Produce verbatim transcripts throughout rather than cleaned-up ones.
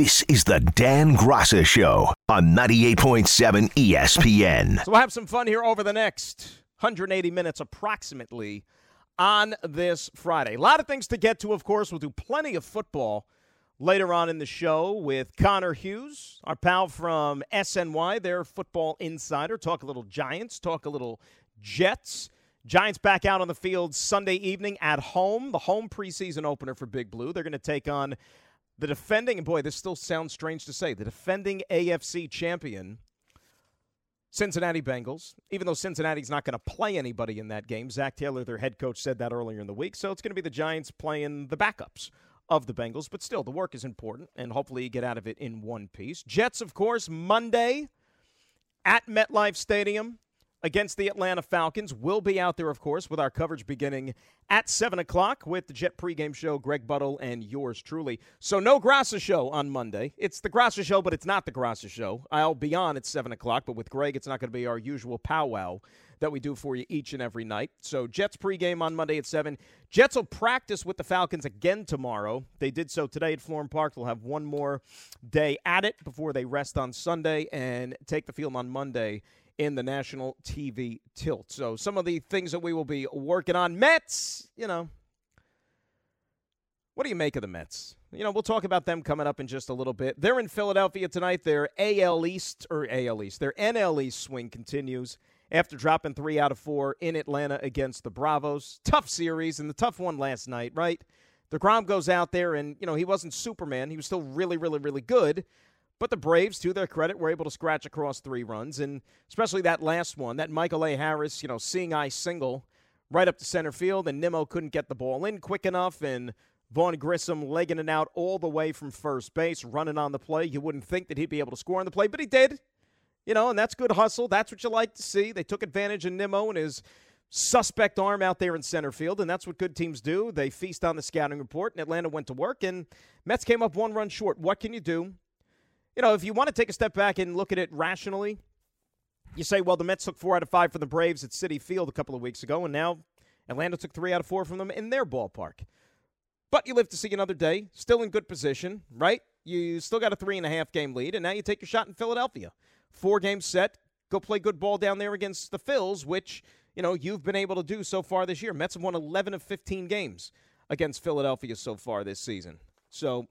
This is the Dan Graca Show on ninety-eight point seven E S P N. So we'll have some fun here over the next one hundred eighty minutes approximately on this Friday. A lot of things to get to, of course. We'll do plenty of football later on in the show with Connor Hughes, our pal from S N Y, their football insider. Talk a little Giants, talk a little Jets. Giants back out on the field Sunday evening at home, the home preseason opener for Big Blue. They're going to take on the defending, and boy, this still sounds strange to say, the defending A F C champion, Cincinnati Bengals, even though Cincinnati's not going to play anybody in that game. Zach Taylor, their head coach, said that earlier in the week. So it's going to be the Giants playing the backups of the Bengals. But still, the work is important, and hopefully you get out of it in one piece. Jets, of course, Monday at MetLife Stadium against the Atlanta Falcons. We'll be out there, of course, with our coverage beginning at seven o'clock with the Jet pregame show, Greg Buttle, and yours truly. So no Graca Show on Monday. It's the Graca Show, but it's not the Graca Show. I'll be on at seven o'clock, but with Greg, it's not going to be our usual powwow that we do for you each and every night. So Jets pregame on Monday at seven. Jets will practice with the Falcons again tomorrow. They did so today at Florham Park. They'll have one more day at it before they rest on Sunday and take the field on Monday in the national T V tilt. So some of the things that we will be working on. Mets, you know, what do you make of the Mets? You know, we'll talk about them coming up in just a little bit. They're in Philadelphia tonight. Their A L East, or A L East, their N L East swing continues after dropping three out of four in Atlanta against the Bravos. Tough series, and the tough one last night, right? DeGrom goes out there, and, you know, he wasn't Superman. He was still really, really, really good. But the Braves, to their credit, were able to scratch across three runs, and especially that last one, that Michael A. Harris, you know, seeing eye single right up to center field, and Nimmo couldn't get the ball in quick enough, and Vaughn Grissom legging it out all the way from first base, running on the play. You wouldn't think that he'd be able to score on the play, but he did, you know, and that's good hustle. That's what you like to see. They took advantage of Nimmo and his suspect arm out there in center field, and that's what good teams do. They feast on the scouting report, and Atlanta went to work, and Mets came up one run short. What can you do? You know, if you want to take a step back and look at it rationally, you say, well, the Mets took four out of five from the Braves at Citi Field a couple of weeks ago, and now Atlanta took three out of four from them in their ballpark. But you live to see another day, still in good position, right? You still got a three-and-a-half game lead, and now you take your shot in Philadelphia. Four-game set, go play good ball down there against the Phils, which, you know, you've been able to do so far this year. Mets have won eleven of fifteen games against Philadelphia so far this season. So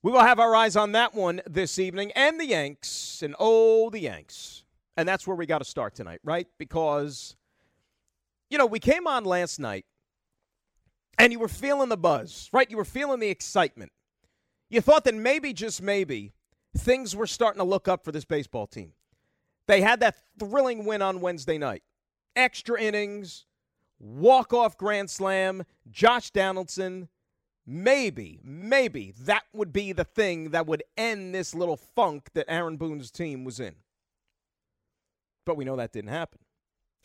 we will have our eyes on that one this evening, and the Yanks, and oh, the Yanks. And that's where we got to start tonight, right? Because, you know, we came on last night, and you were feeling the buzz, right? You were feeling the excitement. You thought that maybe, just maybe, things were starting to look up for this baseball team. They had that thrilling win on Wednesday night. Extra innings, walk-off grand slam, Josh Donaldson. Maybe, maybe that would be the thing that would end this little funk that Aaron Boone's team was in. But we know that didn't happen.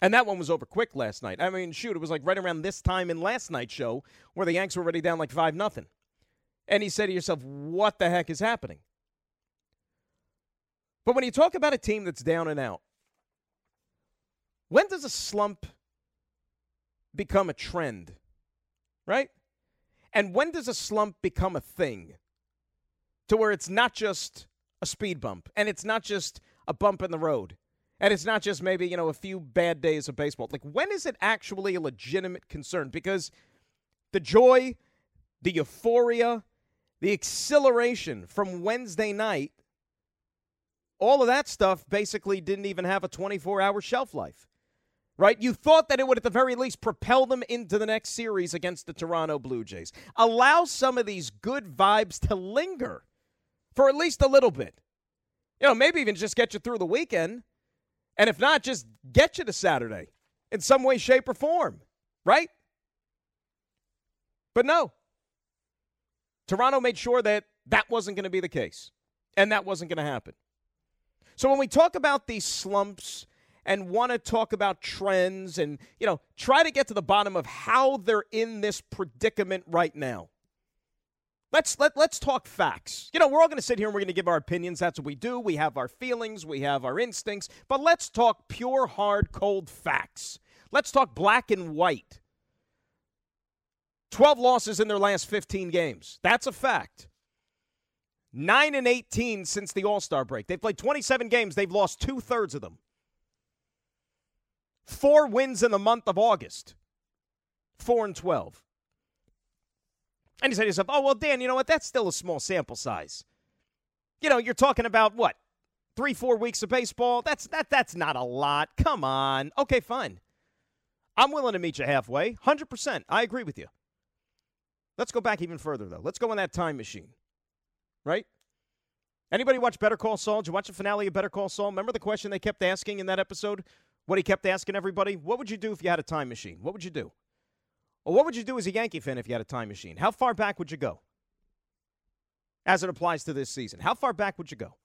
And that one was over quick last night. I mean, shoot, it was like right around this time in last night's show where the Yanks were already down like five nothing. And you say to yourself, what the heck is happening? But when you talk about a team that's down and out, when does a slump become a trend, right? And when does a slump become a thing to where it's not just a speed bump, and it's not just a bump in the road, and it's not just maybe, you know, a few bad days of baseball? Like, when is it actually a legitimate concern? Because the joy, the euphoria, the exhilaration from Wednesday night, all of that stuff basically didn't even have a twenty-four hour shelf life, right? You thought that it would at the very least propel them into the next series against the Toronto Blue Jays. Allow some of these good vibes to linger for at least a little bit. You know, maybe even just get you through the weekend. And if not, just get you to Saturday in some way, shape, or form, right? But no. Toronto made sure that that wasn't going to be the case. And that wasn't going to happen. So when we talk about these slumps and want to talk about trends and, you know, try to get to the bottom of how they're in this predicament right now. Let's let, let's talk facts. You know, we're all going to sit here and we're going to give our opinions. That's what we do. We have our feelings. We have our instincts. But let's talk pure, hard, cold facts. Let's talk black and white. twelve losses in their last fifteen games. That's a fact. nine and eighteen since the All-Star break. They've played twenty-seven games. They've lost two-thirds of them. Four wins in the month of August. four and twelve. And you say to yourself, oh, well, Dan, you know what? That's still a small sample size. You know, you're talking about, what, three, four weeks of baseball? That's that. That's not a lot. Come on. Okay, fine. I'm willing to meet you halfway. one hundred percent. I agree with you. Let's go back even further, though. Let's go in that time machine. Right? Anybody watch Better Call Saul? Did you watch the finale of Better Call Saul? Remember the question they kept asking in that episode? What he kept asking everybody? What would you do if you had a time machine? What would you do? Or what would you do as a Yankee fan if you had a time machine? How far back would you go? As it applies to this season. How far back would you go?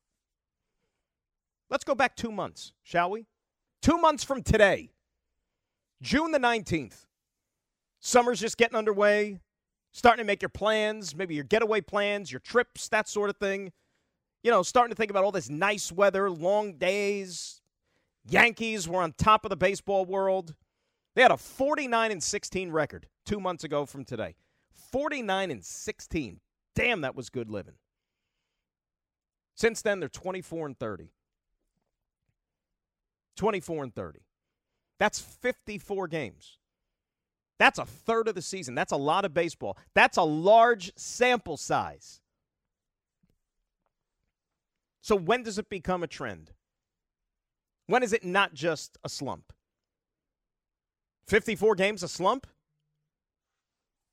Let's go back two months, shall we? Two months from today. June the nineteenth. Summer's just getting underway. Starting to make your plans, maybe your getaway plans, your trips, that sort of thing. You know, starting to think about all this nice weather, long days. Yankees were on top of the baseball world. They had a forty-nine and sixteen record two months ago from today. forty-nine and sixteen. Damn, that was good living. Since then, they're twenty-four and thirty. twenty-four and thirty. That's fifty-four games. That's a third of the season. That's a lot of baseball. That's a large sample size. So when does it become a trend? When is it not just a slump? fifty-four games, a slump?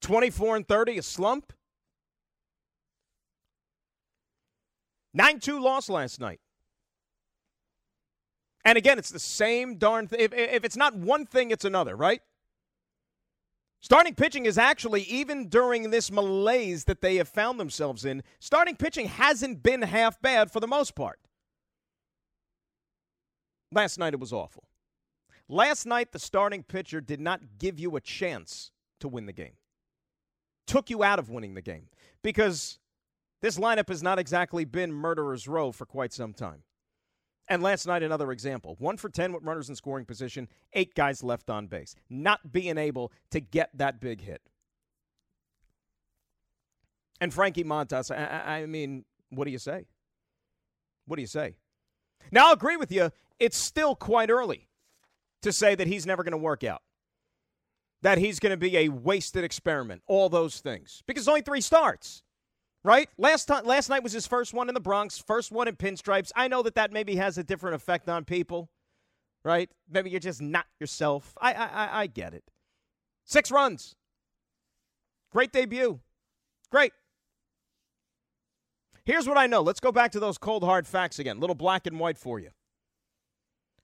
twenty-four and thirty, a slump? nine two loss last night. And again, it's the same darn thing. If, if it's not one thing, it's another, right? Starting pitching is actually, even during this malaise that they have found themselves in, starting pitching hasn't been half bad for the most part. Last night it was awful. Last night the starting pitcher did not give you a chance to win the game. Took you out of winning the game. Because this lineup has not exactly been murderer's row for quite some time. And last night, another example. one for ten with runners in scoring position, eight guys left on base. Not being able to get that big hit. And Frankie Montas, I, I mean, what do you say? What do you say? Now, I'll agree with you, it's still quite early to say that he's never going to work out. That he's going to be a wasted experiment. All those things. Because it's only three starts. Right? Last time, last night was his first one in the Bronx, first one in pinstripes. I know that that maybe has a different effect on people, right? Maybe you're just not yourself. I, I, I get it. Six runs. Great debut. Great. Here's what I know. Let's go back to those cold, hard facts again. Little black and white for you.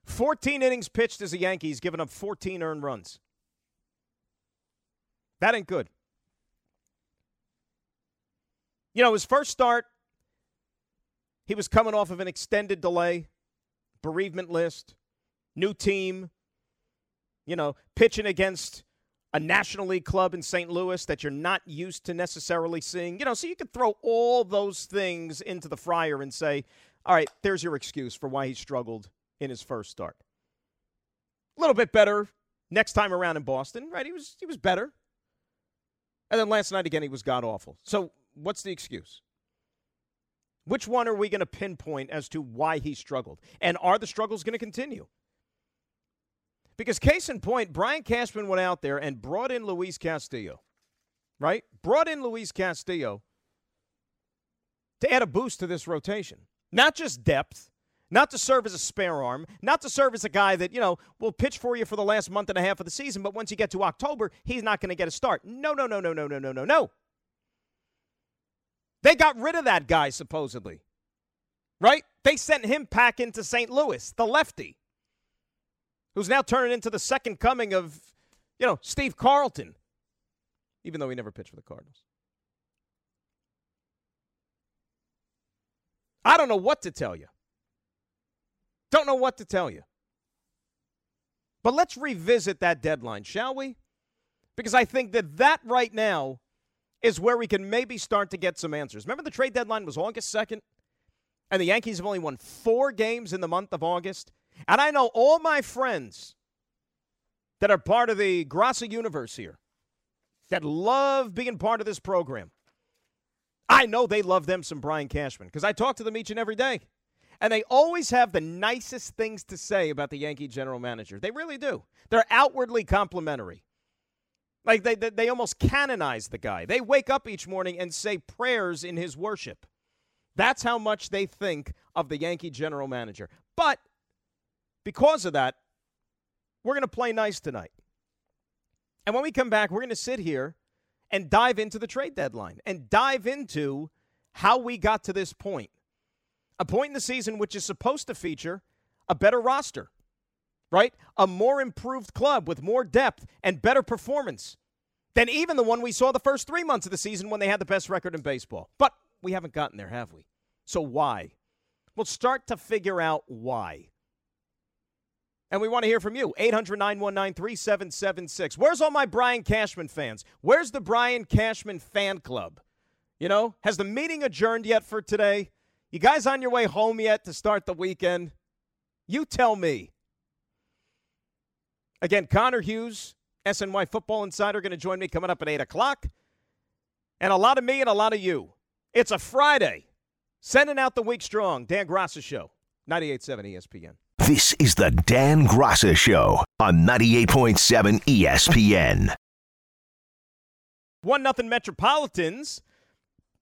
fourteen innings pitched as a Yankee. He's given up fourteen earned runs. That ain't good. You know, his first start, he was coming off of an extended delay, bereavement list, new team, you know, pitching against a National League club in Saint Louis that you're not used to necessarily seeing. You know, so you could throw all those things into the fryer and say, all right, there's your excuse for why he struggled in his first start. A little bit better next time around in Boston, right? He was he was better. And then last night again, he was god-awful. So, what's the excuse? Which one are we going to pinpoint as to why he struggled? And are the struggles going to continue? Because case in point, Brian Cashman went out there and brought in Luis Castillo, right? Brought in Luis Castillo to add a boost to this rotation. Not just depth, not to serve as a spare arm, not to serve as a guy that, you know, will pitch for you for the last month and a half of the season, but once you get to October, he's not going to get a start. No, no, no, no, no, no, no, no, no. They got rid of that guy, supposedly, right? They sent him packing to Saint Louis, the lefty, who's now turning into the second coming of, you know, Steve Carlton, even though he never pitched for the Cardinals. I don't know what to tell you. Don't know what to tell you. But let's revisit that deadline, shall we? Because I think that that right now is where we can maybe start to get some answers. Remember the trade deadline was August second, and the Yankees have only won four games in the month of August. And I know all my friends that are part of the Graca universe here that love being part of this program. I know they love them some Brian Cashman because I talk to them each and every day. And they always have the nicest things to say about the Yankee general manager. They really do. They're outwardly complimentary. Like, they, they, they almost canonize the guy. They wake up each morning and say prayers in his worship. That's how much they think of the Yankee general manager. But because of that, we're going to play nice tonight. And when we come back, we're going to sit here and dive into the trade deadline and dive into how we got to this point. A point in the season which is supposed to feature a better roster, right? A more improved club with more depth and better performance than even the one we saw the first three months of the season when they had the best record in baseball. But we haven't gotten there, have we? So why? We'll start to figure out why. And we want to hear from you. eight hundred, nine one nine, three seven seven six. Where's all my Brian Cashman fans? Where's the Brian Cashman fan club? You know, has the meeting adjourned yet for today? You guys on your way home yet to start the weekend? You tell me. Again, Connor Hughes, S N Y Football Insider, going to join me coming up at eight o'clock. And a lot of me and a lot of you. It's a Friday. Sending out the week strong. Dan Graca Show, ninety-eight point seven E S P N. This is the Dan Graca Show on ninety-eight point seven E S P N. one nothing Metropolitans.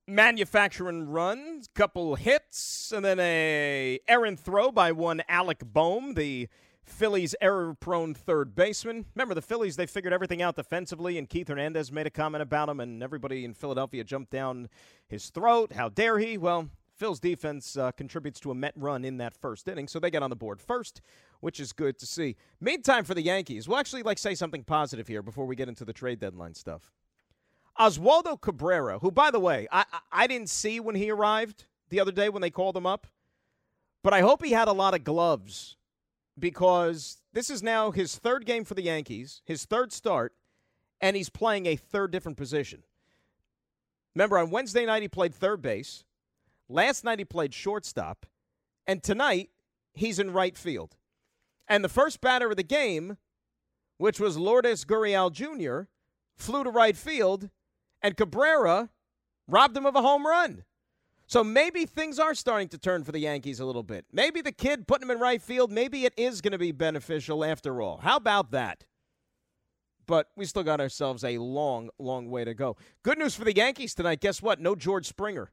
Manufacturing runs, couple hits, and then a errant throw by one Alec Bohm, the Phillies' error-prone third baseman. Remember, the Phillies, they figured everything out defensively, and Keith Hernandez made a comment about him, and everybody in Philadelphia jumped down his throat. How dare he? Well, Phil's defense uh, contributes to a Met run in that first inning, so they get on the board first, which is good to see. Meantime, for the Yankees, we'll actually like say something positive here before we get into the trade deadline stuff. Oswaldo Cabrera, who, by the way, I, I didn't see when he arrived the other day when they called him up, but I hope he had a lot of gloves because this is now his third game for the Yankees, his third start, and he's playing a third different position. Remember, on Wednesday night he played third base, last night he played shortstop, and tonight he's in right field. And the first batter of the game, which was Lourdes Gurriel Junior, flew to right field, and Cabrera robbed him of a home run. So maybe things are starting to turn for the Yankees a little bit. Maybe the kid putting him in right field, maybe it is going to be beneficial after all. How about that? But we still got ourselves a long, long way to go. Good news for the Yankees tonight. Guess what? No George Springer.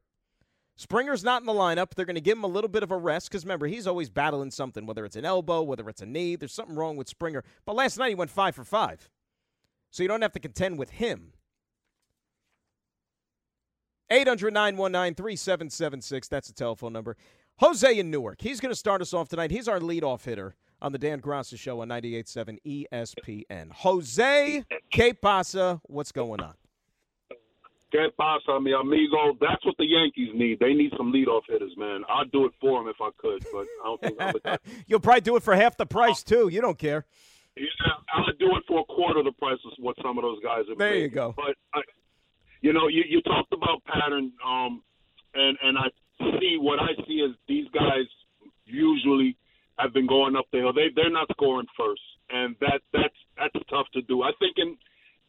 Springer's not in the lineup. They're going to give him a little bit of a rest because, remember, he's always battling something, whether it's an elbow, whether it's a knee. There's something wrong with Springer. But last night he went five for five. So you don't have to contend with him. eight hundred, nine one nine, three seven seven six. That's the telephone number. Jose in Newark. He's going to start us off tonight. He's our leadoff hitter on the Dan Graca Show on ninety-eight point seven E S P N. Jose, ¿qué pasa? What's going on? ¿Qué pasa, mi amigo? That's what the Yankees need. They need some leadoff hitters, man. I'd do it for them if I could, but I don't think I'm a guy. You'll probably do it for half the price, too. You don't care. Yeah, I would do it for a quarter of the price of what some of those guys are making. There you go. But, I, you know, you, you talked about pattern, um, and, and I see what I see is these guys usually have been going up the hill. They, they're not scoring first, and that that's, that's tough to do. I think in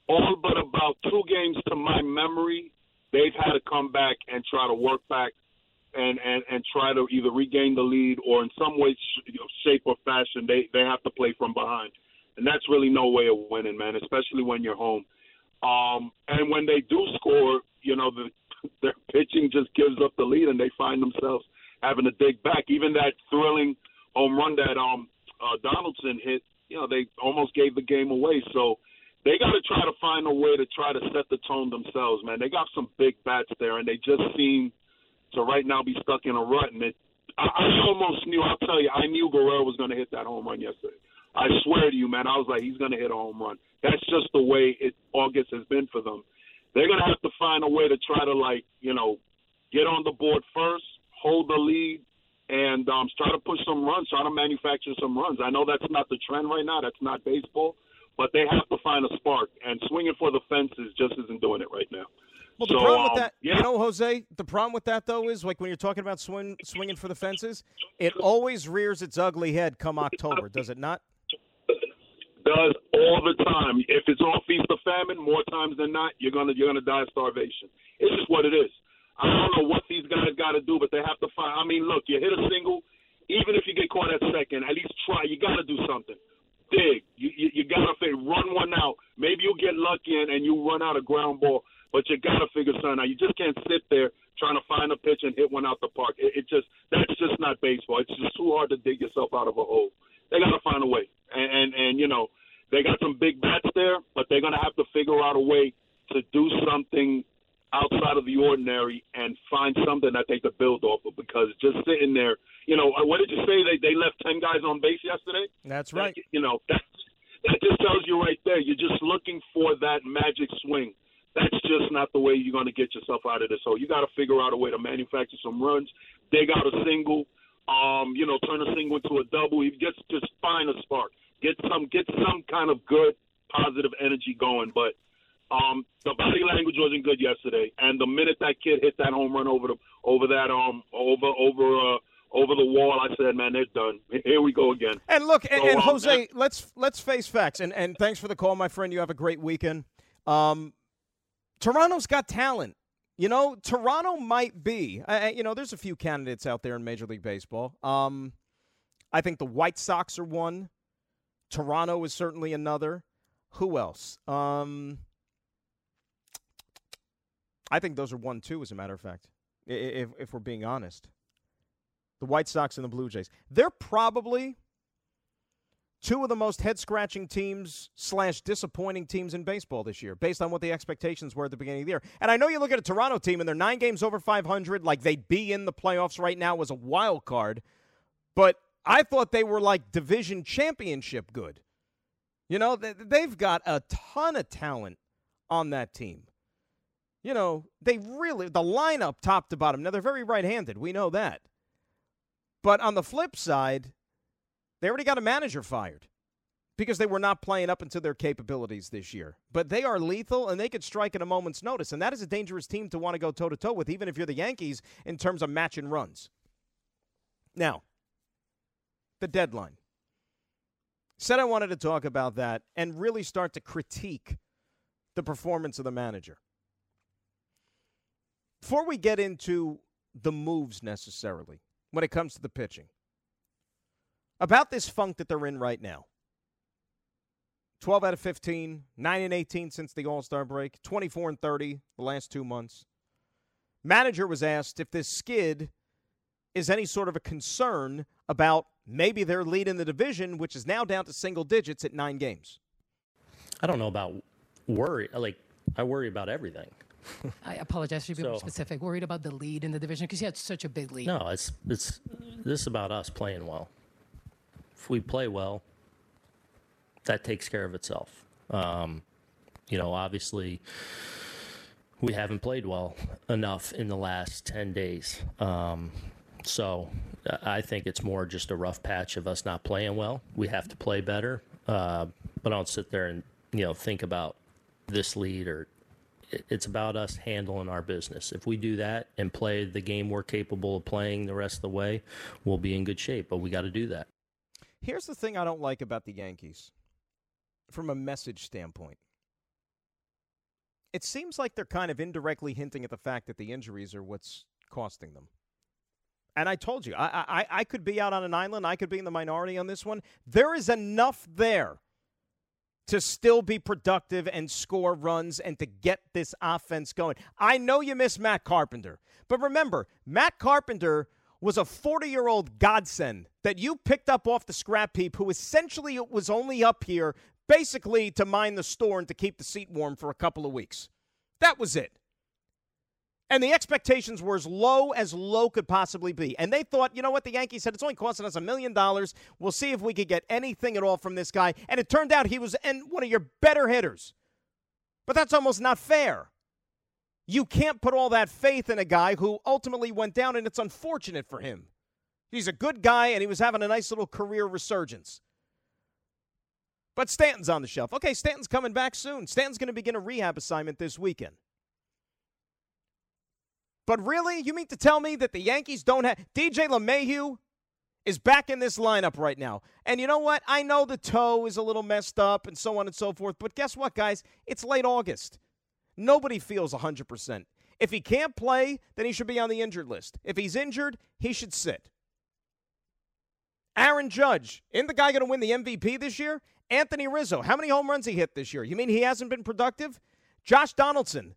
all but about two games to my memory, they've had to come back and try to work back and, and, and try to either regain the lead or in some way, shape, or fashion, they, they have to play from behind. And that's really no way of winning, man, especially when you're home. Um, and when they do score, you know, the, their pitching just gives up the lead, and they find themselves having to dig back. Even that thrilling home run that um, uh, Donaldson hit, you know, they almost gave the game away. So they got to try to find a way to try to set the tone themselves, man. They got some big bats there, and they just seem to right now be stuck in a rut. And it, I, I almost knew, I'll tell you, I knew Guerrero was going to hit that home run yesterday. I swear to you, man, I was like, he's going to hit a home run. That's just the way it August has been for them. They're going to have to find a way to try to, like, you know, get on the board first, hold the lead, and um, try to push some runs, try to manufacture some runs. I know that's not the trend right now. That's not baseball. But they have to find a spark. And swinging for the fences just isn't doing it right now. Well, the so, problem um, with that, yeah. you know, Jose, the problem with that, though, is like when you're talking about swing, swinging for the fences, it always rears its ugly head come October, does it not? Does all the time. If it's all feast or famine, more times than not, you're gonna you're gonna die of starvation. It's just what it is. I don't know what these guys got to do, but they have to find. I mean, look, you hit a single, even if you get caught at second, at least try. You got to do something. Dig. You you, you got to run one out. Maybe you'll get lucky and, and you run out a ground ball, but you got to figure something out. You just can't sit there trying to find a pitch and hit one out the park. It, it just that's just not baseball. It's just too hard to dig yourself out of a hole. They got to find a way. And, and, and, you know, they got some big bats there, but they're going to have to figure out a way to do something outside of the ordinary and find something that they could build off of, because just sitting there, you know, what did you say? They they left ten guys on base yesterday? That's right. That, you know, that, that just tells you right there. You're just looking for that magic swing. That's just not the way you're going to get yourself out of this. So you got to figure out a way to manufacture some runs, dig out a single, Um, you know, turn a single into a double. You just just find a spark. Get some get some kind of good positive energy going. But um, the body language wasn't good yesterday. And the minute that kid hit that home run over the over that um over over uh, over the wall, I said, man, they're done. Here we go again. And look, and, so, and um, Jose, and- let's let's face facts. And and thanks for the call, my friend. You have a great weekend. Um, Toronto's got talent. You know, Toronto might be. Uh, you know, there's a few candidates out there in Major League Baseball. Um, I think the White Sox are one. Toronto is certainly another. Who else? Um, I think those are one, too, as a matter of fact, if, if we're being honest. The White Sox and the Blue Jays. They're probably two of the most head-scratching teams slash disappointing teams in baseball this year, based on what the expectations were at the beginning of the year. And I know you look at a Toronto team, and they're nine games over five hundred, like they'd be in the playoffs right now as a wild card. But I thought they were like division championship good. You know, they've got a ton of talent on that team. You know, they really – the lineup top to bottom. Now, they're very right-handed. We know that. But on the flip side – they already got a manager fired because they were not playing up into their capabilities this year. But they are lethal, and they could strike at a moment's notice. And that is a dangerous team to want to go toe-to-toe with, even if you're the Yankees, in terms of matching runs. Now, the deadline. Said I wanted to talk about that and really start to critique the performance of the manager. Before we get into the moves necessarily when it comes to the pitching, about this funk that they're in right now. twelve out of fifteen, nine and eighteen since the All-Star break, twenty-four and thirty the last two months. Manager was asked if this skid is any sort of a concern about maybe their lead in the division, which is now down to single digits at nine games. I don't know about worry. Like, I worry about everything. I apologize for being so, more specific. Worried about the lead in the division because you had such a big lead. No, it's it's this is about us playing well. If we play well, that takes care of itself. Um, you know, obviously, we haven't played well enough in the last ten days. Um, so I think it's more just a rough patch of us not playing well. We have to play better. Uh, but I don't sit there and, you know, think about this lead. Or it's about us handling our business. If we do that and play the game we're capable of playing the rest of the way, we'll be in good shape. But we got to do that. Here's the thing I don't like about the Yankees from a message standpoint. It seems like they're kind of indirectly hinting at the fact that the injuries are what's costing them. And I told you, I, I, I could be out on an island. I could be in the minority on this one. There is enough there to still be productive and score runs and to get this offense going. I know you miss Matt Carpenter. But remember, Matt Carpenter was a forty-year-old godsend that you picked up off the scrap heap, who essentially was only up here basically to mine the store and to keep the seat warm for a couple of weeks. That was it. And the expectations were as low as low could possibly be. And they thought, you know what, the Yankees said, it's only costing us a million dollars. We'll see if we could get anything at all from this guy. And it turned out he was one of your better hitters. But that's almost not fair. You can't put all that faith in a guy who ultimately went down, and it's unfortunate for him. He's a good guy, and he was having a nice little career resurgence. But Stanton's on the shelf. Okay, Stanton's coming back soon. Stanton's going to begin a rehab assignment this weekend. But really, you mean to tell me that the Yankees don't have – D J LeMahieu is back in this lineup right now. And you know what? I know the toe is a little messed up and so on and so forth, but guess what, guys? It's late August. Nobody feels one hundred percent. If he can't play, then he should be on the injured list. If he's injured, he should sit. Aaron Judge, isn't the guy going to win the M V P this year? Anthony Rizzo, how many home runs he hit this year? You mean he hasn't been productive? Josh Donaldson,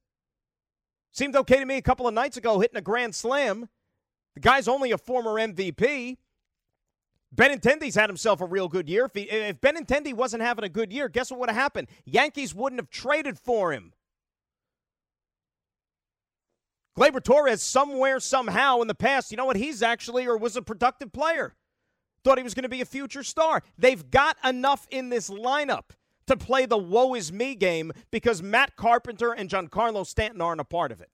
seemed okay to me a couple of nights ago hitting a grand slam. The guy's only a former M V P. Benintendi's had himself a real good year. If, he, if Benintendi wasn't having a good year, guess what would have happened? Yankees wouldn't have traded for him. Gleyber Torres, somewhere, somehow in the past, you know what? He's actually or was a productive player. Thought he was going to be a future star. They've got enough in this lineup to play the woe is me game because Matt Carpenter and Giancarlo Stanton aren't a part of it.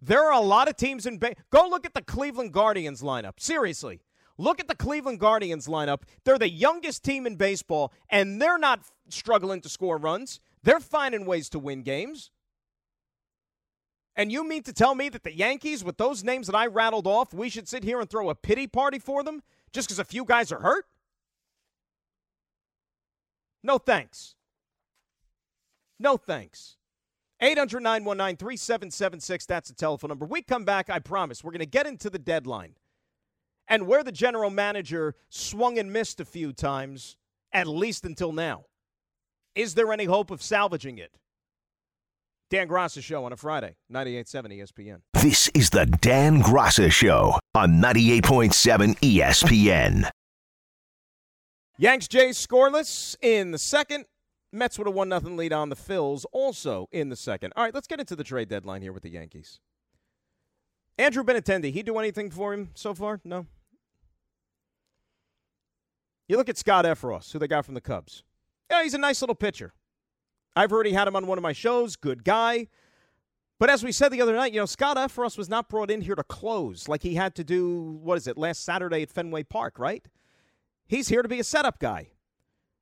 There are a lot of teams in ba- – go look at the Cleveland Guardians lineup. Seriously. Look at the Cleveland Guardians lineup. They're the youngest team in baseball, and they're not struggling to score runs. They're finding ways to win games. And you mean to tell me that the Yankees, with those names that I rattled off, we should sit here and throw a pity party for them just because a few guys are hurt? No thanks. No thanks. eight hundred, nine one nine, three seven seven six, that's the telephone number. We come back, I promise, we're going to get into the deadline and where the general manager swung and missed a few times, at least until now. Is there any hope of salvaging it? Dan Graca Show on a Friday, ninety-eight point seven E S P N. This is the Dan Graca Show on ninety-eight point seven E S P N. Yanks, Jays scoreless in the second. Mets with a one nothing lead on the Phils also in the second. All right, let's get into the trade deadline here with the Yankees. Andrew Benintendi, he do anything for him so far? No. You look at Scott Effross, who they got from the Cubs. Yeah, he's a nice little pitcher. I've already had him on one of my shows. Good guy. But as we said the other night, you know, Scott Effross was not brought in here to close like he had to do, what is it, last Saturday at Fenway Park, right? He's here to be a setup guy.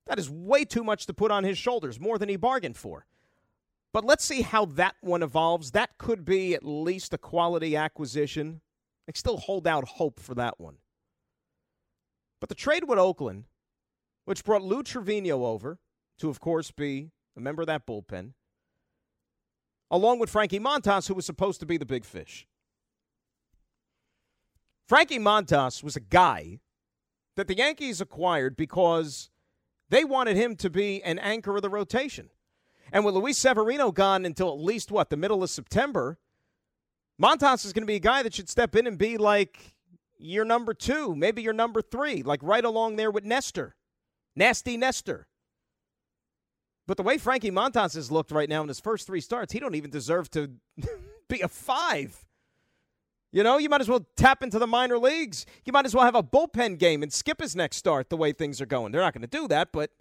That is way too much to put on his shoulders, more than he bargained for. But let's see how that one evolves. That could be at least a quality acquisition. I still hold out hope for that one. But the trade with Oakland, which brought Lou Trevino over to, of course, be a member of that bullpen, along with Frankie Montas, who was supposed to be the big fish. Frankie Montas was a guy that the Yankees acquired because they wanted him to be an anchor of the rotation. And with Luis Severino gone until at least, what, the middle of September, Montas is going to be a guy that should step in and be like your number two, maybe your number three, like right along there with Nestor. Nasty Nestor. But the way Frankie Montas has looked right now in his first three starts, he don't even deserve to be a five. You know, you might as well tap into the minor leagues. You might as well have a bullpen game and skip his next start the way things are going. They're not going to do that, but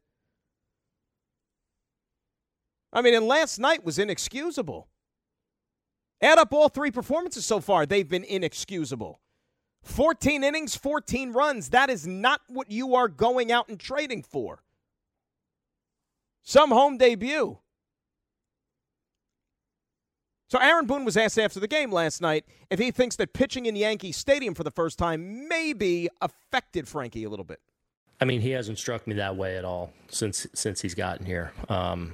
I mean, and last night was inexcusable. Add up all three performances so far, they've been inexcusable. fourteen innings, fourteen runs. That is not what you are going out and trading for. Some home debut. So Aaron Boone was asked after the game last night if he thinks that pitching in Yankee Stadium for the first time maybe affected Frankie a little bit. I mean, he hasn't struck me that way at all since since he's gotten here. Um,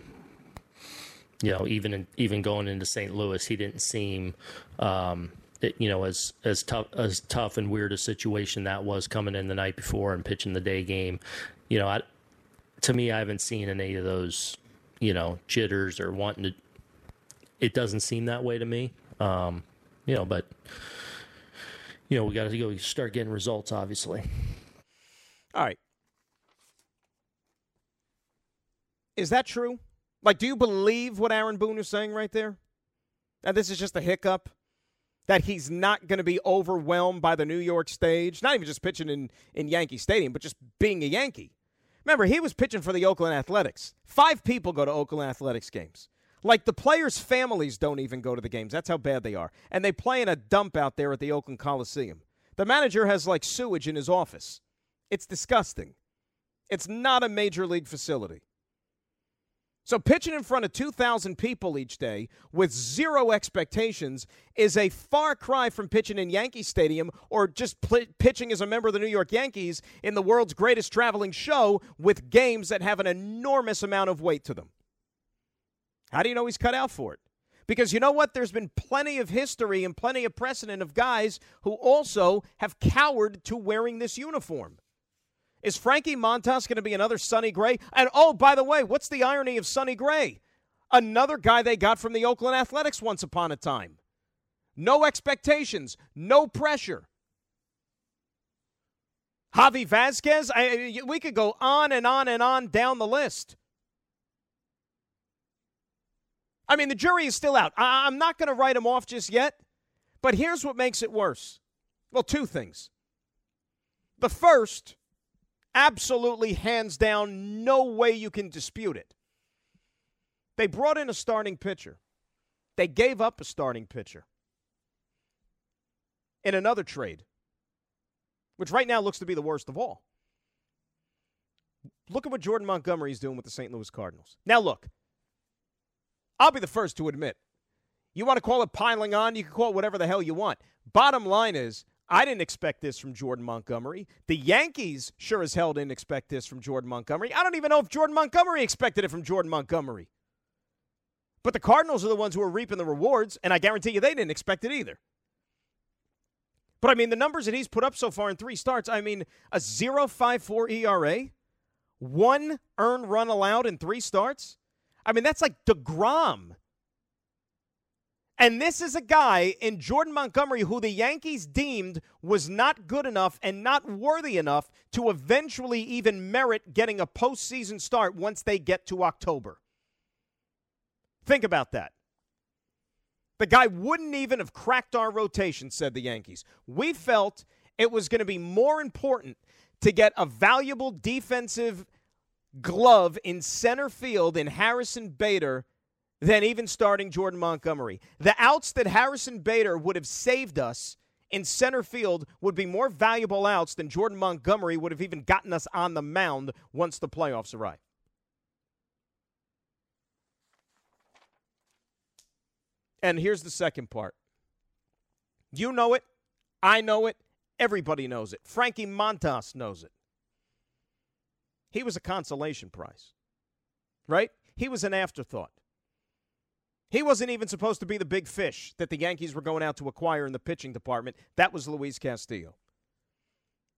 you know, even in, even going into Saint Louis, he didn't seem, um, it, you know, as as tough as tough and weird a situation that was coming in the night before and pitching the day game. You know, I, to me, I haven't seen any of those, you know, jitters or wanting to. It doesn't seem that way to me, um, you know, but, you know, we got to go start getting results, obviously. All right. Is that true? Like, do you believe what Aaron Boone is saying right there? That this is just a hiccup? That he's not going to be overwhelmed by the New York stage? Not even just pitching in, in Yankee Stadium, but just being a Yankee. Remember, he was pitching for the Oakland Athletics. Five people go to Oakland Athletics games. Like, the players' families don't even go to the games. That's how bad they are. And they play in a dump out there at the Oakland Coliseum. The manager has, like, sewage in his office. It's disgusting. It's not a major league facility. So pitching in front of two thousand people each day with zero expectations is a far cry from pitching in Yankee Stadium or just pl- pitching as a member of the New York Yankees in the world's greatest traveling show with games that have an enormous amount of weight to them. How do you know he's cut out for it? Because you know what? There's been plenty of history and plenty of precedent of guys who also have cowered to wearing this uniform. Is Frankie Montas going to be another Sonny Gray? And, oh, by the way, what's the irony of Sonny Gray? Another guy they got from the Oakland Athletics once upon a time. No expectations. No pressure. Javi Vasquez, I, we could go on and on and on down the list. I mean, the jury is still out. I, I'm not going to write him off just yet, but here's what makes it worse. Well, two things. The first, absolutely hands down, no way you can dispute it. They brought in a starting pitcher. They gave up a starting pitcher in another trade, which right now looks to be the worst of all. Look at what Jordan Montgomery is doing with the Saint Louis Cardinals. Now, look, I'll be the first to admit, you want to call it piling on, you can call it whatever the hell you want. Bottom line is, I didn't expect this from Jordan Montgomery. The Yankees sure as hell didn't expect this from Jordan Montgomery. I don't even know if Jordan Montgomery expected it from Jordan Montgomery. But the Cardinals are the ones who are reaping the rewards, and I guarantee you they didn't expect it either. But, I mean, the numbers that he's put up so far in three starts, I mean, a point five four E R A, one earned run allowed in three starts. I mean, that's like DeGrom. And this is a guy in Jordan Montgomery who the Yankees deemed was not good enough and not worthy enough to eventually even merit getting a postseason start once they get to October. Think about that. The guy wouldn't even have cracked our rotation, said the Yankees. We felt it was going to be more important to get a valuable defensive glove in center field in Harrison Bader than even starting Jordan Montgomery. The outs that Harrison Bader would have saved us in center field would be more valuable outs than Jordan Montgomery would have even gotten us on the mound once the playoffs arrive. And here's the second part. You know it. I know it. Everybody knows it. Frankie Montas knows it. He was a consolation prize, right? He was an afterthought. He wasn't even supposed to be the big fish that the Yankees were going out to acquire in the pitching department. That was Luis Castillo.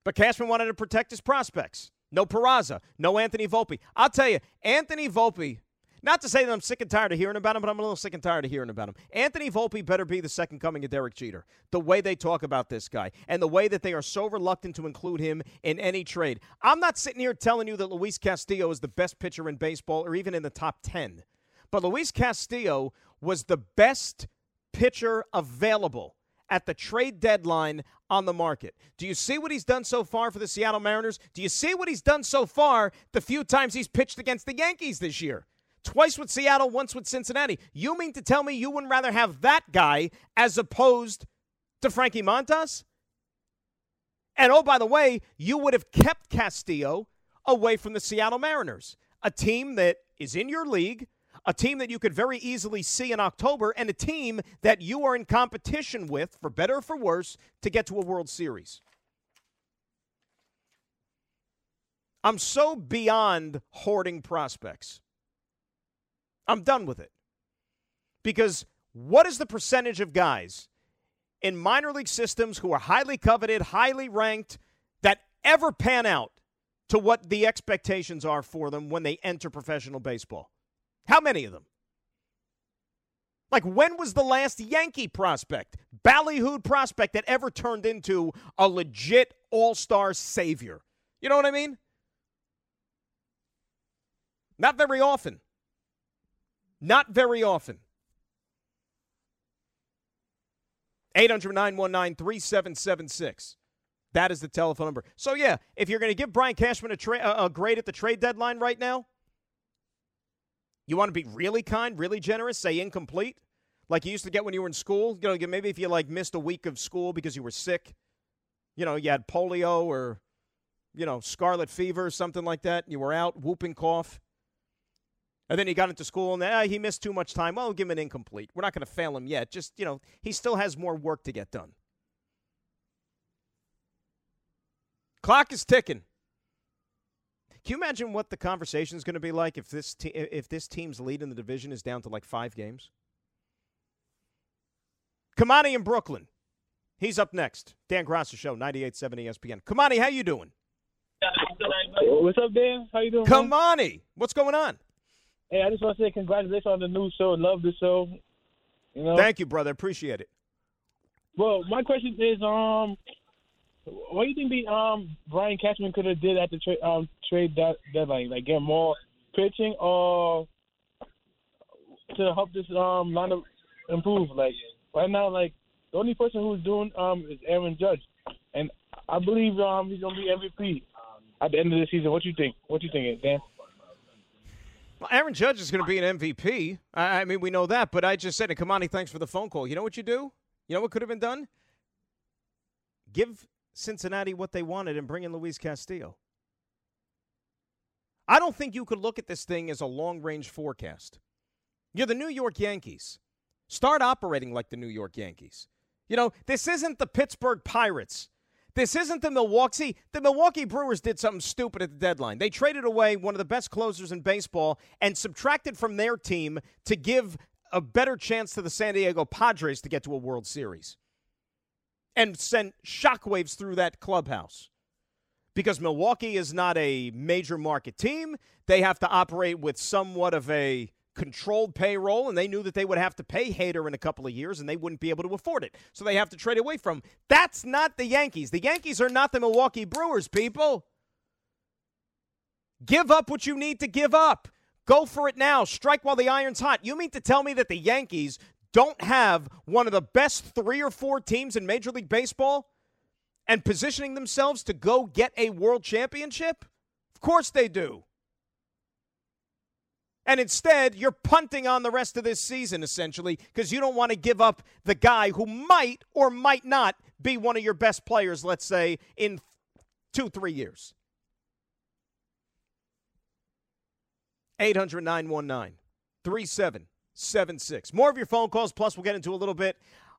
But Cashman wanted to protect his prospects. No Peraza. No Anthony Volpe. I'll tell you, Anthony Volpe, not to say that I'm sick and tired of hearing about him, but I'm a little sick and tired of hearing about him. Anthony Volpe better be the second coming of Derek Jeter. The way they talk about this guy and the way that they are so reluctant to include him in any trade. I'm not sitting here telling you that Luis Castillo is the best pitcher in baseball or even in the top ten. But Luis Castillo was the best pitcher available at the trade deadline on the market. Do you see what he's done so far for the Seattle Mariners? Do you see what he's done so far the few times he's pitched against the Yankees this year? Twice with Seattle, once with Cincinnati. You mean to tell me you wouldn't rather have that guy as opposed to Frankie Montas? And, oh, by the way, you would have kept Castillo away from the Seattle Mariners, a team that is in your league, a team that you could very easily see in October, and a team that you are in competition with, for better or for worse, to get to a World Series. I'm so beyond hoarding prospects. I'm done with it. Because what is the percentage of guys in minor league systems who are highly coveted, highly ranked, that ever pan out to what the expectations are for them when they enter professional baseball? How many of them? Like, when was the last Yankee prospect, ballyhooed prospect, that ever turned into a legit all-star savior? You know what I mean? Not very often. Not very often. eight hundred, nine one nine, three seven seven six. That is the telephone number. So, yeah, if you're going to give Brian Cashman a, tra- a grade at the trade deadline right now, you want to be really kind, really generous, say incomplete, like you used to get when you were in school. You know, maybe if you, like, missed a week of school because you were sick, you know, you had polio or, you know, scarlet fever or something like that, and you were out, whooping cough. And then he got into school, and ah, he missed too much time. Well, we'll give him an incomplete. We're not going to fail him yet. Just, you know, he still has more work to get done. Clock is ticking. Can you imagine what the conversation is going to be like if this te- if this team's lead in the division is down to like five games? Kamani in Brooklyn. He's up next. Dan Graca Show, ninety-eight point seven E S P N. Kamani, how you doing? What's up, Dan? How you doing? Kamani, man? What's going on? Hey, I just want to say congratulations on the new show. Love the show. You know? Thank you, brother. Appreciate it. Well, my question is, um, what do you think the um Brian Cashman could have did at the tra- um, trade deadline? Like, get more pitching or to help this um lineup improve? Like, right now, like, the only person who's doing um is Aaron Judge, and I believe um he's gonna be M V P at the end of the season. What you think? What you think, Dan? Well, Aaron Judge is gonna be an M V P. I, I mean, we know that, but I just said to Kamani, thanks for the phone call. You know what you do? You know what could have been done? Give Cincinnati what they wanted and bring in Luis Castillo. I don't think you could look at this thing as a long-range forecast. You're the New York Yankees. Start operating like the New York Yankees. You know, this isn't the Pittsburgh Pirates. This isn't the Milwaukee. The Milwaukee Brewers did something stupid at the deadline. They traded away one of the best closers in baseball and subtracted from their team to give a better chance to the San Diego Padres to get to a World Series. And sent shockwaves through that clubhouse. Because Milwaukee is not a major market team. They have to operate with somewhat of a controlled payroll, and they knew that they would have to pay Hader in a couple of years, and they wouldn't be able to afford it. So they have to trade away from him. That's not the Yankees. The Yankees are not the Milwaukee Brewers, people. Give up what you need to give up. Go for it now. Strike while the iron's hot. You mean to tell me that the Yankees don't have one of the best three or four teams in Major League Baseball and positioning themselves to go get a world championship? Of course they do. And instead, you're punting on the rest of this season, essentially, because you don't want to give up the guy who might or might not be one of your best players, let's say, in two, three years. eight hundred, nine one nine, three seven seven six. More of your phone calls, plus we'll get into a little bit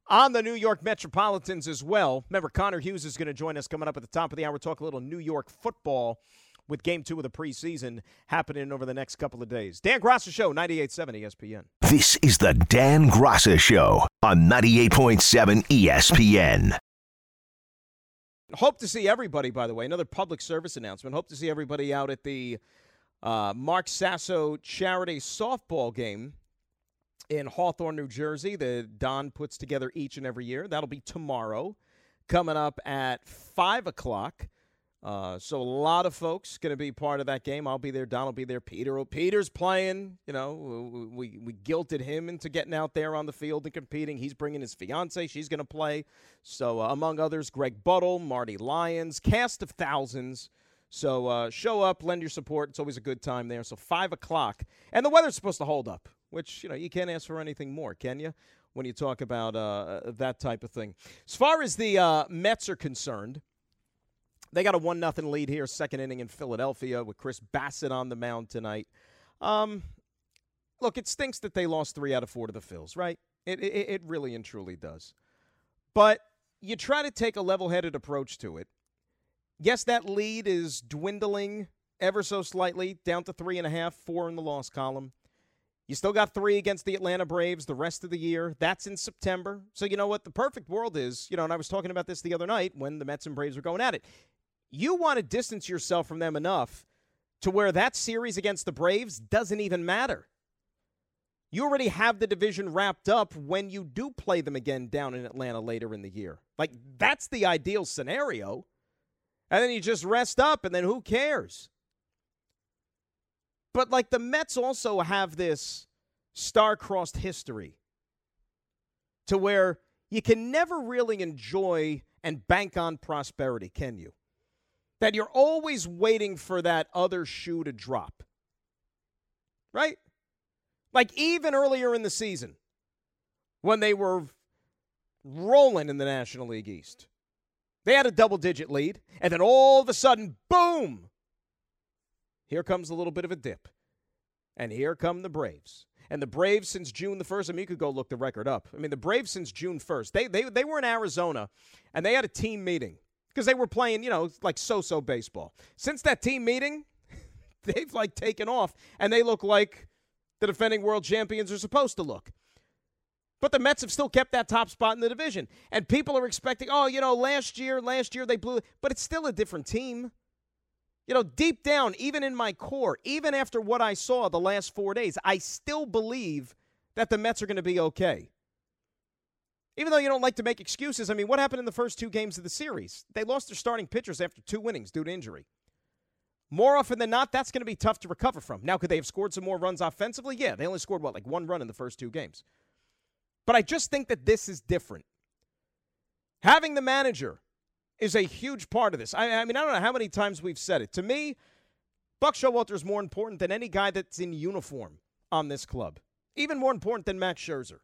on the New York Metropolitans as well. Remember, Connor Hughes is going to join us coming up at the top of the hour. Talk a little New York football with game two of the preseason happening over the next couple of days. Dan Graca Show, ninety-eight point seven E S P N. This is the Dan Graca Show on ninety-eight point seven E S P N. Hope to see everybody, by the way, another public service announcement. Hope to see everybody out at the uh, Mark Sasso charity softball game in Hawthorne, New Jersey, the Don puts together each and every year. That'll be tomorrow, coming up at five o'clock. Uh, so a lot of folks going to be part of that game. I'll be there. Don will be there. Peter oh, Peter's playing. You know, we, we guilted him into getting out there on the field and competing. He's bringing his fiancée. She's going to play. So uh, among others, Greg Buttle, Marty Lyons, cast of thousands. So uh, show up, lend your support. It's always a good time there. So five o'clock. And the weather's supposed to hold up, which, you know, you can't ask for anything more, can you, when you talk about uh, that type of thing. As far as the uh, Mets are concerned, they got a one nothing lead here, second inning in Philadelphia with Chris Bassett on the mound tonight. Um, look, it stinks that they lost three out of four to the Phils, right? It, it, it really and truly does. But you try to take a level-headed approach to it. Yes, that lead is dwindling ever so slightly, down to three and a half, four in the loss column. You still got three against the Atlanta Braves the rest of the year. That's in September. So you know what? The perfect world is, you know, and I was talking about this the other night when the Mets and Braves were going at it. You want to distance yourself from them enough to where that series against the Braves doesn't even matter. You already have the division wrapped up when you do play them again down in Atlanta later in the year. Like, that's the ideal scenario. And then you just rest up, and then who cares? But, like, the Mets also have this star-crossed history to where you can never really enjoy and bank on prosperity, can you? That you're always waiting for that other shoe to drop, right? Like, even earlier in the season when they were rolling in the National League East, they had a double-digit lead, and then all of a sudden, boom! Here comes a little bit of a dip. And here come the Braves. And the Braves since June the first, I mean, you could go look the record up. I mean, the Braves since June first, they they they were in Arizona, and they had a team meeting because they were playing, you know, like so-so baseball. Since that team meeting, they've, like, taken off, and they look like the defending world champions are supposed to look. But the Mets have still kept that top spot in the division. And people are expecting, oh, you know, last year, last year they blew it. But it's still a different team. You know, deep down, even in my core, even after what I saw the last four days, I still believe that the Mets are going to be okay. Even though you don't like to make excuses, I mean, what happened in the first two games of the series? They lost their starting pitchers after two innings due to injury. More often than not, that's going to be tough to recover from. Now, could they have scored some more runs offensively? Yeah, they only scored, what, like one run in the first two games. But I just think that this is different. Having the manager is a huge part of this. I, I mean, I don't know how many times we've said it. To me, Buck Showalter is more important than any guy that's in uniform on this club. Even more important than Max Scherzer.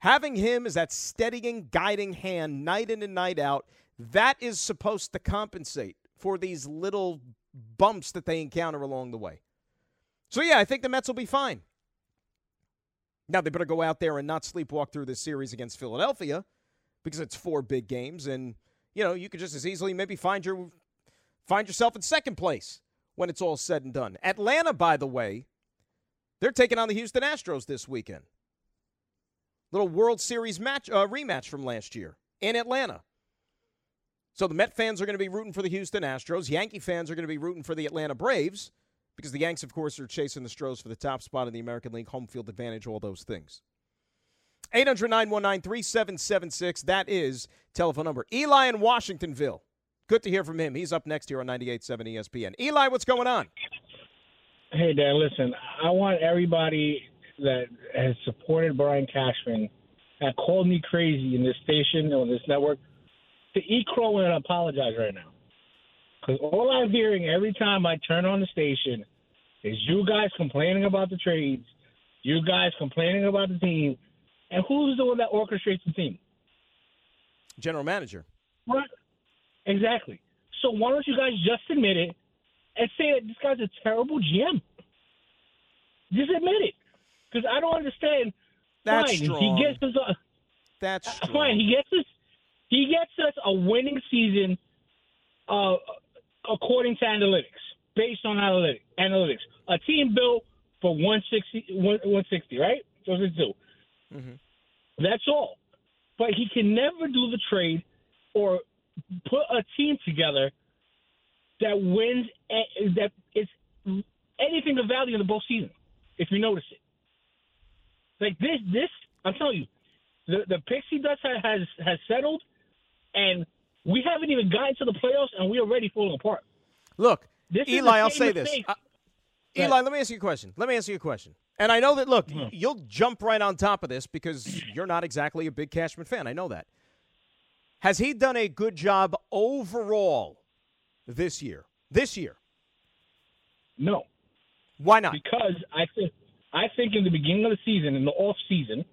Having him as that steadying, guiding hand night in and night out, that is supposed to compensate for these little bumps that they encounter along the way. So, yeah, I think the Mets will be fine. Now, they better go out there and not sleepwalk through this series against Philadelphia because it's four big games. And, you know, you could just as easily maybe find your find yourself in second place when it's all said and done. Atlanta, by the way, they're taking on the Houston Astros this weekend. Little World Series match uh, rematch from last year in Atlanta. So the Met fans are going to be rooting for the Houston Astros. Yankee fans are going to be rooting for the Atlanta Braves. Because the Yanks, of course, are chasing the Stros for the top spot in the American League, home field advantage, all those things. eight hundred, nine one nine, three seven seven six, that is telephone number. Eli in Washingtonville. Good to hear from him. He's up next here on ninety-eight point seven E S P N. Eli, what's going on? Hey, Dan, listen, I want everybody that has supported Brian Cashman, that called me crazy in this station, on this network, to eat crow and apologize right now. Because all I'm hearing every time I turn on the station is you guys complaining about the trades, you guys complaining about the team, and who's the one that orchestrates the team? General manager. Right. Exactly. So why don't you guys just admit it and say that this guy's a terrible G M? Just admit it. Because I don't understand. That's fine, strong. He gets us a, That's strong. Fine. He gets us, he gets us a winning season uh according to analytics, based on analytics, analytics, a team built for one sixty, one sixty, right? That's what it do. Mm-hmm. That's all. But he can never do the trade or put a team together that wins, that is anything of value in the both season, if you notice it. Like this, this I'm telling you, the, the pixie dust has, has settled, and we haven't even gotten to the playoffs, and we are already falling apart. Look, this Eli, I'll say mistake. this. I, Eli, let me ask you a question. Let me ask you a question. And I know that, look, mm. you'll jump right on top of this because you're not exactly a big Cashman fan. I know that. Has he done a good job overall this year? This year? No. Why not? Because I think I think in the beginning of the season, in the off season,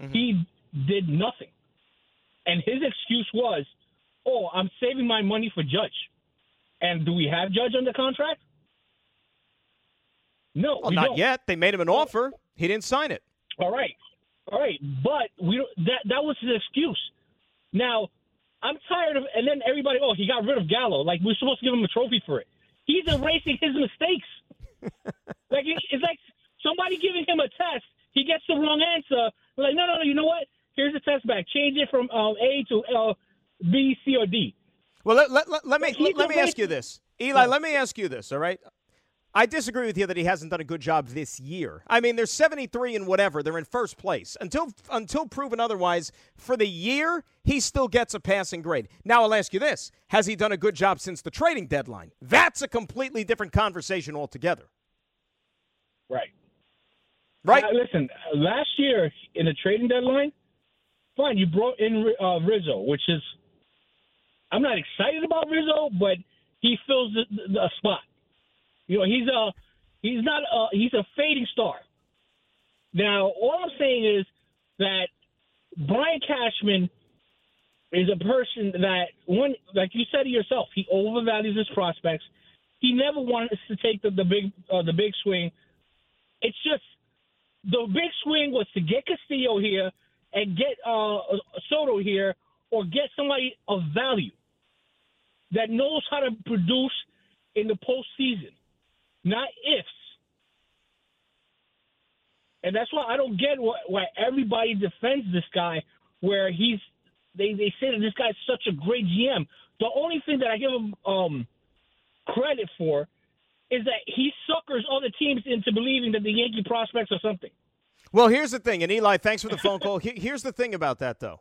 mm-hmm. he did nothing. And his excuse was, oh, I'm saving my money for Judge. And do we have Judge under contract? No, well, we not don't. yet. They made him an oh. offer. He didn't sign it. All right, all right. But we don't, that that was his excuse. Now I'm tired of. And then everybody, oh, he got rid of Gallo. Like we're supposed to give him a trophy for it. He's erasing his mistakes. Like it, it's like somebody giving him a test. He gets the wrong answer. Like no, no, no. You know what? Here's the test back. Change it from um, A to L. B, C, or D. Well, let, let, let, let me, let, let me ask you this. Eli, let me ask you this, all right? I disagree with you that he hasn't done a good job this year. I mean, they're seventy-three and whatever. They're in first place. Until until proven otherwise, for the year, he still gets a passing grade. Now, I'll ask you this. Has he done a good job since the trading deadline? That's a completely different conversation altogether. Right. Right? Now, listen, last year in the trading deadline, fine, you brought in uh, Rizzo, which is – I'm not excited about Rizzo, but he fills the, the, the spot. You know, he's a he's not a, he's a fading star. Now, all I'm saying is that Brian Cashman is a person that one, like you said to yourself, he overvalues his prospects. He never wanted us to take the, the big uh, the big swing. It's just the big swing was to get Castillo here and get uh, Soto here, or get somebody of value that knows how to produce in the postseason, not ifs. And that's why I don't get why everybody defends this guy, where he's they, they say that this guy's such a great G M. The only thing that I give him um, credit for is that he suckers other teams into believing that the Yankee prospects are something. Well, here's the thing, and Eli, thanks for the phone call. Here's the thing about that, though.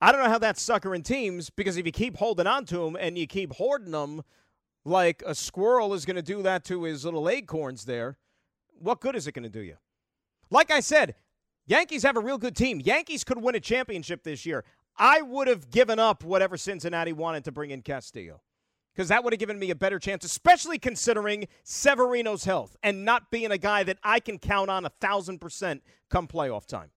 I don't know how that's suckering teams, because if you keep holding on to them and you keep hoarding them, like a squirrel is going to do that to his little acorns there, what good is it going to do you? Like I said, Yankees have a real good team. Yankees could win a championship this year. I would have given up whatever Cincinnati wanted to bring in Castillo, because that would have given me a better chance, especially considering Severino's health and not being a guy that I can count on a thousand percent come playoff time.